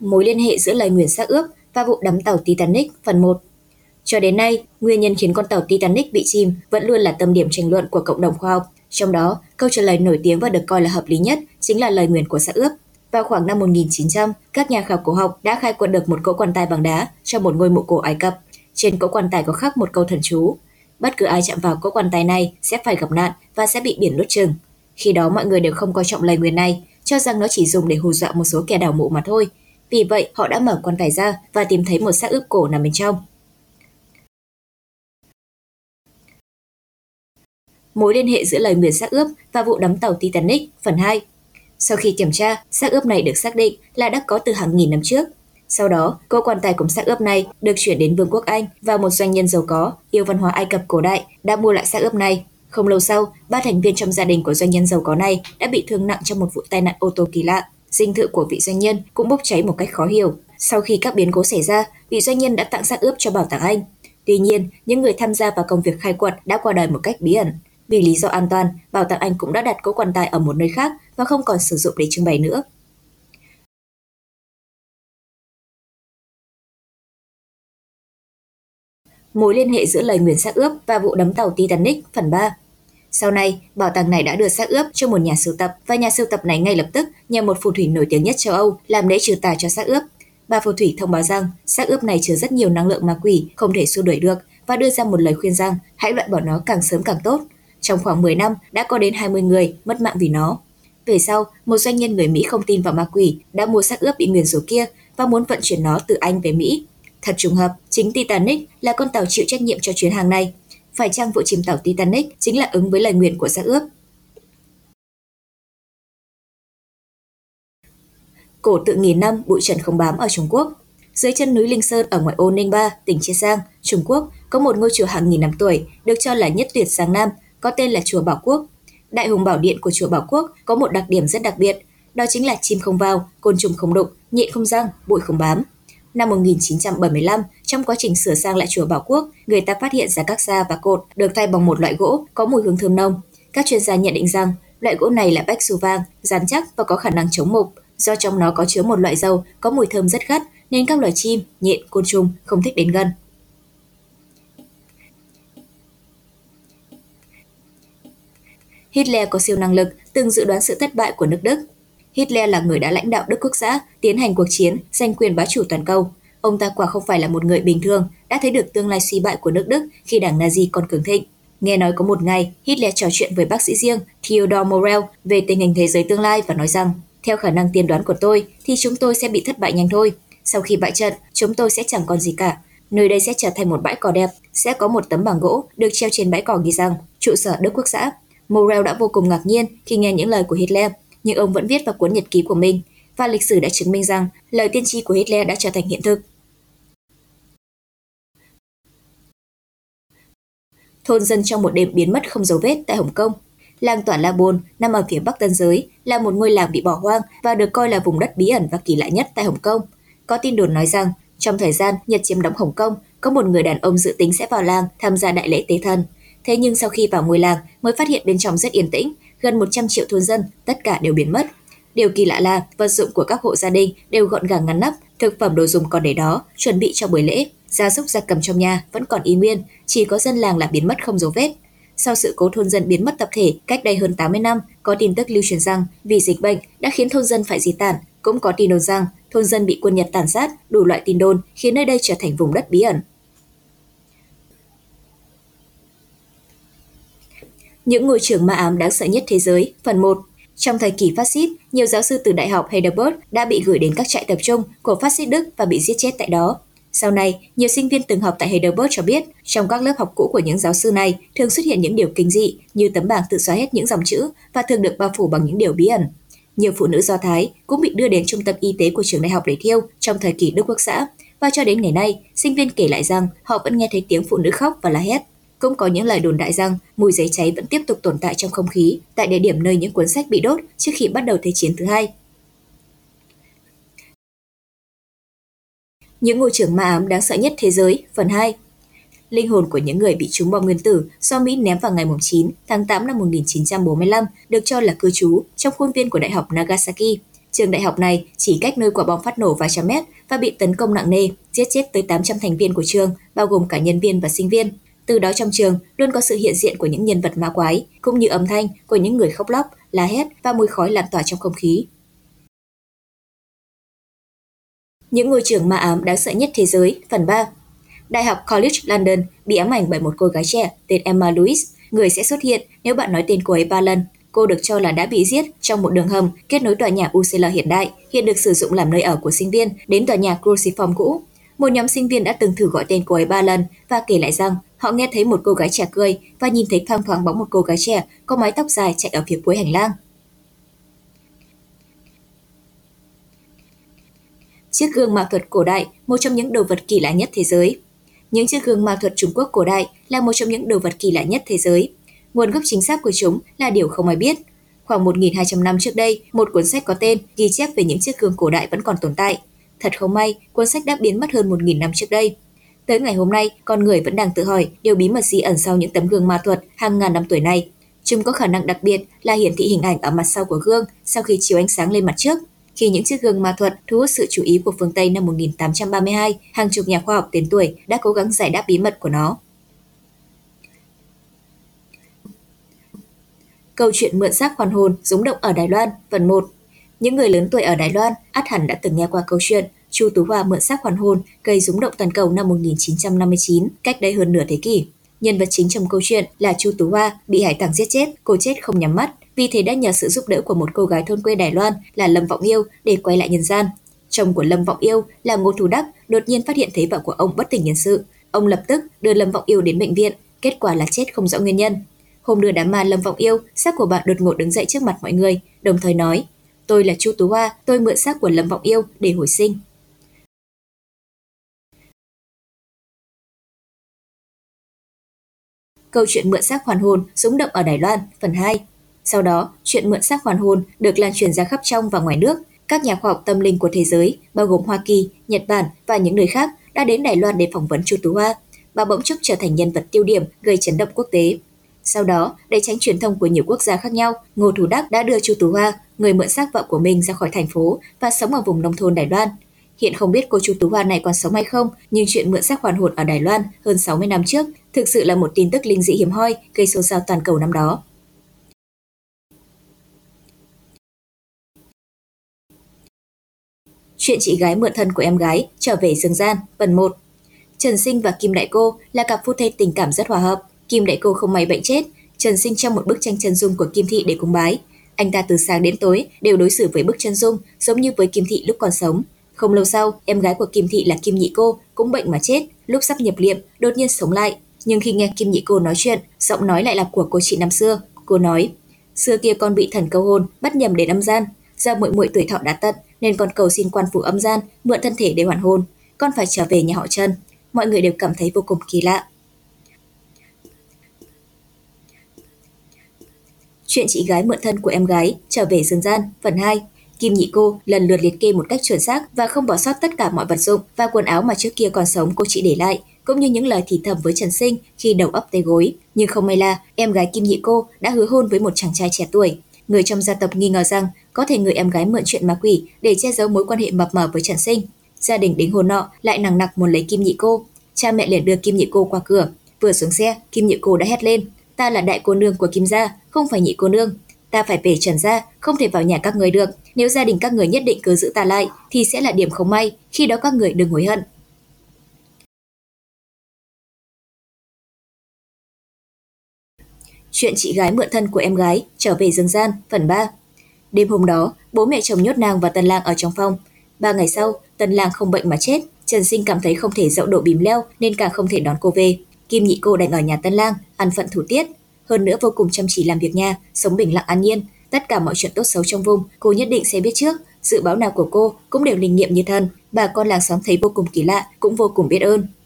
Mối liên hệ giữa lời nguyền xác ướp và vụ đắm tàu Titanic phần 1. Cho đến nay, nguyên nhân khiến con tàu Titanic bị chìm vẫn luôn là tâm điểm tranh luận của cộng đồng khoa học. Trong đó, câu trả lời nổi tiếng và được coi là hợp lý nhất chính là lời nguyền của xác ướp. Vào khoảng năm 1900, các nhà khảo cổ học đã khai quật được một cỗ quan tài bằng đá trong một ngôi mộ cổ Ai Cập. Trên cỗ quan tài có khắc một câu thần chú: bất cứ ai chạm vào cỗ quan tài này sẽ phải gặp nạn và sẽ bị biển nuốt chửng. Khi đó mọi người đều không coi trọng lời nguyền này, cho rằng nó chỉ dùng để hù dọa một số kẻ đào mộ mà thôi. Vì vậy, họ đã mở quan tài ra và tìm thấy một xác ướp cổ nằm bên trong. Mối liên hệ giữa lời nguyền xác ướp và vụ đắm tàu Titanic phần 2. Sau khi kiểm tra, xác ướp này được xác định là đã có từ hàng nghìn năm trước. Sau đó, cỗ quan tài cùng xác ướp này được chuyển đến Vương quốc Anh và một doanh nhân giàu có, yêu văn hóa Ai Cập cổ đại đã mua lại xác ướp này. Không lâu sau, 3 thành viên trong gia đình của doanh nhân giàu có này đã bị thương nặng trong một vụ tai nạn ô tô kỳ lạ. Dinh thự của vị doanh nhân cũng bốc cháy một cách khó hiểu. Sau khi các biến cố xảy ra, vị doanh nhân đã tặng xác ướp cho Bảo tàng Anh. Tuy nhiên, những người tham gia vào công việc khai quật đã qua đời một cách bí ẩn. Vì lý do an toàn, Bảo tàng Anh cũng đã đặt cỗ quan tài ở một nơi khác và không còn sử dụng để trưng bày nữa. Mối liên hệ giữa lời nguyền xác ướp và vụ đắm tàu Titanic phần 3. Sau này, bảo tàng này đã đưa xác ướp cho một nhà sưu tập và nhà sưu tập này ngay lập tức nhờ một phù thủy nổi tiếng nhất châu Âu làm lễ trừ tà cho xác ướp. Bà phù thủy thông báo rằng xác ướp này chứa rất nhiều năng lượng ma quỷ không thể xua đuổi được và đưa ra một lời khuyên rằng hãy loại bỏ nó càng sớm càng tốt. Trong khoảng 10 năm đã có đến 20 người mất mạng vì nó. Về sau, một doanh nhân người Mỹ không tin vào ma quỷ đã mua xác ướp bị nguyền rủa kia và muốn vận chuyển nó từ Anh về Mỹ. Thật trùng hợp, chính Titanic là con tàu chịu trách nhiệm cho chuyến hàng này. Phải chăng vụ chìm tàu Titanic chính là ứng với lời nguyền của xác ướp? Cổ tự nghìn năm bụi trần không bám ở Trung Quốc. Dưới chân núi Linh Sơn ở ngoại ô Ninh Ba, tỉnh Chiết Giang, Trung Quốc có một ngôi chùa hàng nghìn năm tuổi được cho là nhất tuyệt Giang Nam, có tên là Chùa Bảo Quốc. Đại hùng bảo điện của Chùa Bảo Quốc có một đặc điểm rất đặc biệt, đó chính là chim không vào, côn trùng không đụng, nhện không răng, bụi không bám. Năm 1975, trong quá trình sửa sang lại Chùa Bảo Quốc, người ta phát hiện ra các sa và cột được thay bằng một loại gỗ có mùi hương thơm nồng. Các chuyên gia nhận định rằng loại gỗ này là bách su vàng, rắn chắc và có khả năng chống mục. Do trong nó có chứa một loại dầu có mùi thơm rất gắt nên các loài chim, nhện, côn trùng không thích đến gần. Hitler có siêu năng lực, từng dự đoán sự thất bại của nước Đức. Hitler là người đã lãnh đạo Đức Quốc xã tiến hành cuộc chiến giành quyền bá chủ toàn cầu. Ông ta quả không phải là một người bình thường, đã thấy được tương lai suy bại của nước Đức khi đảng Nazi còn cường thịnh. Nghe nói có một ngày, Hitler trò chuyện với bác sĩ riêng Theodor Morel về tình hình thế giới tương lai và nói rằng: theo khả năng tiên đoán của tôi thì chúng tôi sẽ bị thất bại nhanh thôi. Sau khi bại trận, chúng tôi sẽ chẳng còn gì cả. Nơi đây sẽ trở thành một bãi cỏ đẹp, sẽ có một tấm bảng gỗ được treo trên bãi cỏ ghi rằng trụ sở Đức Quốc xã. Morel đã vô cùng ngạc nhiên khi nghe những lời của Hitler, nhưng ông vẫn viết vào cuốn nhật ký của mình, và lịch sử đã chứng minh rằng lời tiên tri của Hitler đã trở thành hiện thực. Thôn dân trong một đêm biến mất không dấu vết tại Hồng Kông. Làng Toàn La Bôn nằm ở phía bắc Tân Giới, là một ngôi làng bị bỏ hoang và được coi là vùng đất bí ẩn và kỳ lạ nhất tại Hồng Kông. Có tin đồn nói rằng, trong thời gian Nhật chiếm đóng Hồng Kông, có một người đàn ông dự tính sẽ vào làng tham gia đại lễ tế thần. Thế nhưng sau khi vào ngôi làng mới phát hiện bên trong rất yên tĩnh, gần 100 triệu thôn dân, tất cả đều biến mất. Điều kỳ lạ là vật dụng của các hộ gia đình đều gọn gàng ngăn nắp, thực phẩm đồ dùng còn để đó, chuẩn bị cho buổi lễ. Gia súc gia cầm trong nhà vẫn còn y nguyên, chỉ có dân làng là biến mất không dấu vết. Sau sự cố thôn dân biến mất tập thể cách đây hơn 80 năm, có tin tức lưu truyền rằng vì dịch bệnh đã khiến thôn dân phải di tản, cũng có tin đồn rằng thôn dân bị quân Nhật tàn sát, đủ loại tin đồn khiến nơi đây trở thành vùng đất bí ẩn. Những ngôi trường ma ám đáng sợ nhất thế giới, phần 1. Trong thời kỳ phát xít, nhiều giáo sư từ Đại học Heidelberg đã bị gửi đến các trại tập trung của phát xít Đức và bị giết chết tại đó. Sau này, nhiều sinh viên từng học tại Heidelberg cho biết, trong các lớp học cũ của những giáo sư này thường xuất hiện những điều kinh dị như tấm bảng tự xóa hết những dòng chữ và thường được bao phủ bằng những điều bí ẩn. Nhiều phụ nữ Do Thái cũng bị đưa đến trung tâm y tế của trường đại học để thiêu trong thời kỳ Đức Quốc xã, và cho đến ngày nay, sinh viên kể lại rằng họ vẫn nghe thấy tiếng phụ nữ khóc và la hét. Cũng có những lời đồn đại rằng mùi giấy cháy vẫn tiếp tục tồn tại trong không khí tại địa điểm nơi những cuốn sách bị đốt trước khi bắt đầu Thế chiến thứ hai. Những ngôi trường ma ám đáng sợ nhất thế giới, phần 2. Linh hồn của những người bị trúng bom nguyên tử do Mỹ ném vào ngày 9 tháng 8 năm 1945 được cho là cư trú trong khuôn viên của Đại học Nagasaki. Trường đại học này chỉ cách nơi quả bom phát nổ vài trăm mét và bị tấn công nặng nề, giết chết tới 800 thành viên của trường, bao gồm cả nhân viên và sinh viên. Từ đó trong trường luôn có sự hiện diện của những nhân vật ma quái, cũng như âm thanh của những người khóc lóc, la hét và mùi khói lan tỏa trong không khí. Những ngôi trường ma ám đáng sợ nhất thế giới, phần 3. Đại học College London bị ám ảnh bởi một cô gái trẻ tên Emma Louise. Người sẽ xuất hiện nếu bạn nói tên cô ấy 3 lần. Cô được cho là đã bị giết trong một đường hầm kết nối tòa nhà UCL hiện đại, hiện được sử dụng làm nơi ở của sinh viên, đến tòa nhà Cruciform cũ. Một nhóm sinh viên đã từng thử gọi tên cô ấy 3 lần và kể lại rằng họ nghe thấy một cô gái trẻ cười và nhìn thấy thoang thoảng bóng một cô gái trẻ có mái tóc dài chạy ở phía cuối hành lang. Chiếc gương ma thuật cổ đại, một trong những đồ vật kỳ lạ nhất thế giới. Những chiếc gương ma thuật Trung Quốc cổ đại là một trong những đồ vật kỳ lạ nhất thế giới. Nguồn gốc chính xác của chúng là điều không ai biết. Khoảng 1.200 năm trước đây, một cuốn sách có tên ghi chép về những chiếc gương cổ đại vẫn còn tồn tại. Thật không may, cuốn sách đã biến mất hơn 1.000 năm trước đây. Tới ngày hôm nay, con người vẫn đang tự hỏi điều bí mật gì ẩn sau những tấm gương ma thuật hàng ngàn năm tuổi này. Chúng có khả năng đặc biệt là hiển thị hình ảnh ở mặt sau của gương sau khi chiếu ánh sáng lên mặt trước. Khi những chiếc gương ma thuật thu hút sự chú ý của phương Tây năm 1832, hàng chục nhà khoa học tên tuổi đã cố gắng giải đáp bí mật của nó. Câu chuyện mượn xác hoàn hồn rúng động ở Đài Loan, phần 1. Những người lớn tuổi ở Đài Loan ắt hẳn đã từng nghe qua câu chuyện Chu Tú Hoa mượn xác hoàn hồn gây rúng động toàn cầu năm 1959, cách đây hơn nửa thế kỷ. Nhân vật chính trong câu chuyện là Chu Tú Hoa bị hải tặc giết chết, cô chết không nhắm mắt. Vì thế đã nhờ sự giúp đỡ của một cô gái thôn quê Đài Loan là Lâm Vọng Yêu để quay lại nhân gian. Chồng của Lâm Vọng Yêu là Ngô Thủ Đắc đột nhiên phát hiện thấy vợ của ông bất tỉnh nhân sự. Ông lập tức đưa Lâm Vọng Yêu đến bệnh viện, kết quả là chết không rõ nguyên nhân. Hôm đưa đám ma Lâm Vọng Yêu, xác của bạn đột ngột đứng dậy trước mặt mọi người, đồng thời nói: "Tôi là Chu Tú Hoa, tôi mượn xác của Lâm Vọng Yêu để hồi sinh." Câu chuyện mượn xác hoàn hồn rúng động ở Đài Loan, phần 2. Sau đó, chuyện mượn xác hoàn hồn được lan truyền ra khắp trong và ngoài nước. Các nhà khoa học tâm linh của thế giới, bao gồm Hoa Kỳ, Nhật Bản và những nơi khác, đã đến Đài Loan để phỏng vấn Chu Tú Hoa. Bà bỗng chốc trở thành nhân vật tiêu điểm gây chấn động quốc tế. Sau đó, để tránh truyền thông của nhiều quốc gia khác nhau, Ngô Thủ Đắc đã đưa Chu Tú Hoa, người mượn xác vợ của mình, ra khỏi thành phố và sống ở vùng nông thôn Đài Loan. Hiện không biết cô Chu Tú Hoa này còn sống hay không, nhưng chuyện mượn xác hoàn hồn ở Đài Loan hơn 60 năm trước thực sự là một tin tức linh dị hiếm hoi gây xôn xao toàn cầu năm đó. Chuyện chị gái mượn thân của em gái trở về dương gian, phần 1. Trần Sinh và Kim Đại Cô là cặp phu thê tình cảm rất hòa hợp. Kim Đại Cô không may bệnh chết, Trần Sinh trong một bức tranh chân dung của Kim Thị để cúng bái. Anh ta từ sáng đến tối đều đối xử với bức chân dung giống như với Kim Thị lúc còn sống. Không lâu sau, em gái của Kim Thị là Kim Nhị Cô cũng bệnh mà chết, lúc sắp nhập liệm đột nhiên sống lại. Nhưng khi nghe Kim Nhị Cô nói chuyện, giọng nói lại là của cô chị năm xưa. Cô nói: "Xưa kia con bị thần câu hồn bắt nhầm đến âm gian, giờ muội muội tuổi thọ đã tận nên con cầu xin quan phủ âm gian mượn thân thể để hoàn hồn, con phải trở về nhà họ Trần." Mọi người đều cảm thấy vô cùng kỳ lạ. Chuyện chị gái mượn thân của em gái trở về dương gian, phần 2. Kim Nhị Cô lần lượt liệt kê một cách chuẩn xác và không bỏ sót tất cả mọi vật dụng và quần áo mà trước kia còn sống cô chị để lại, cũng như những lời thì thầm với Trần Sinh khi đầu ấp tới gối. Nhưng không may là em gái Kim Nhị Cô đã hứa hôn với một chàng trai trẻ tuổi. Người trong gia tộc nghi ngờ rằng có thể người em gái mượn chuyện ma quỷ để che giấu mối quan hệ mập mờ với Trần Sinh. Gia đình đính hôn nọ lại nằng nặc muốn lấy Kim Nhị Cô. Cha mẹ liền đưa Kim Nhị Cô qua cửa. Vừa xuống xe, Kim Nhị Cô đã hét lên: "Ta là đại cô nương của Kim gia, không phải nhị cô nương. Ta phải về Trần gia, không thể vào nhà các người được. Nếu gia đình các người nhất định cứ giữ ta lại thì sẽ là điểm không may, khi đó các người đừng hối hận." Chuyện chị gái mượn thân của em gái trở về dương gian, phần 3. Đêm hôm đó, bố mẹ chồng nhốt nàng và Tân Lang ở trong phòng. 3 ngày sau, Tân Lang không bệnh mà chết. Trần Sinh cảm thấy không thể dẫu đổ bìm leo nên càng không thể đón cô về. Kim Nhị Cô đành ở nhà Tân Lang, ăn phận thủ tiết. Hơn nữa vô cùng chăm chỉ làm việc nhà, sống bình lặng an nhiên. Tất cả mọi chuyện tốt xấu trong vùng, cô nhất định sẽ biết trước. Dự báo nào của cô cũng đều linh nghiệm như thần. Bà con làng xóm thấy vô cùng kỳ lạ, cũng vô cùng biết ơn.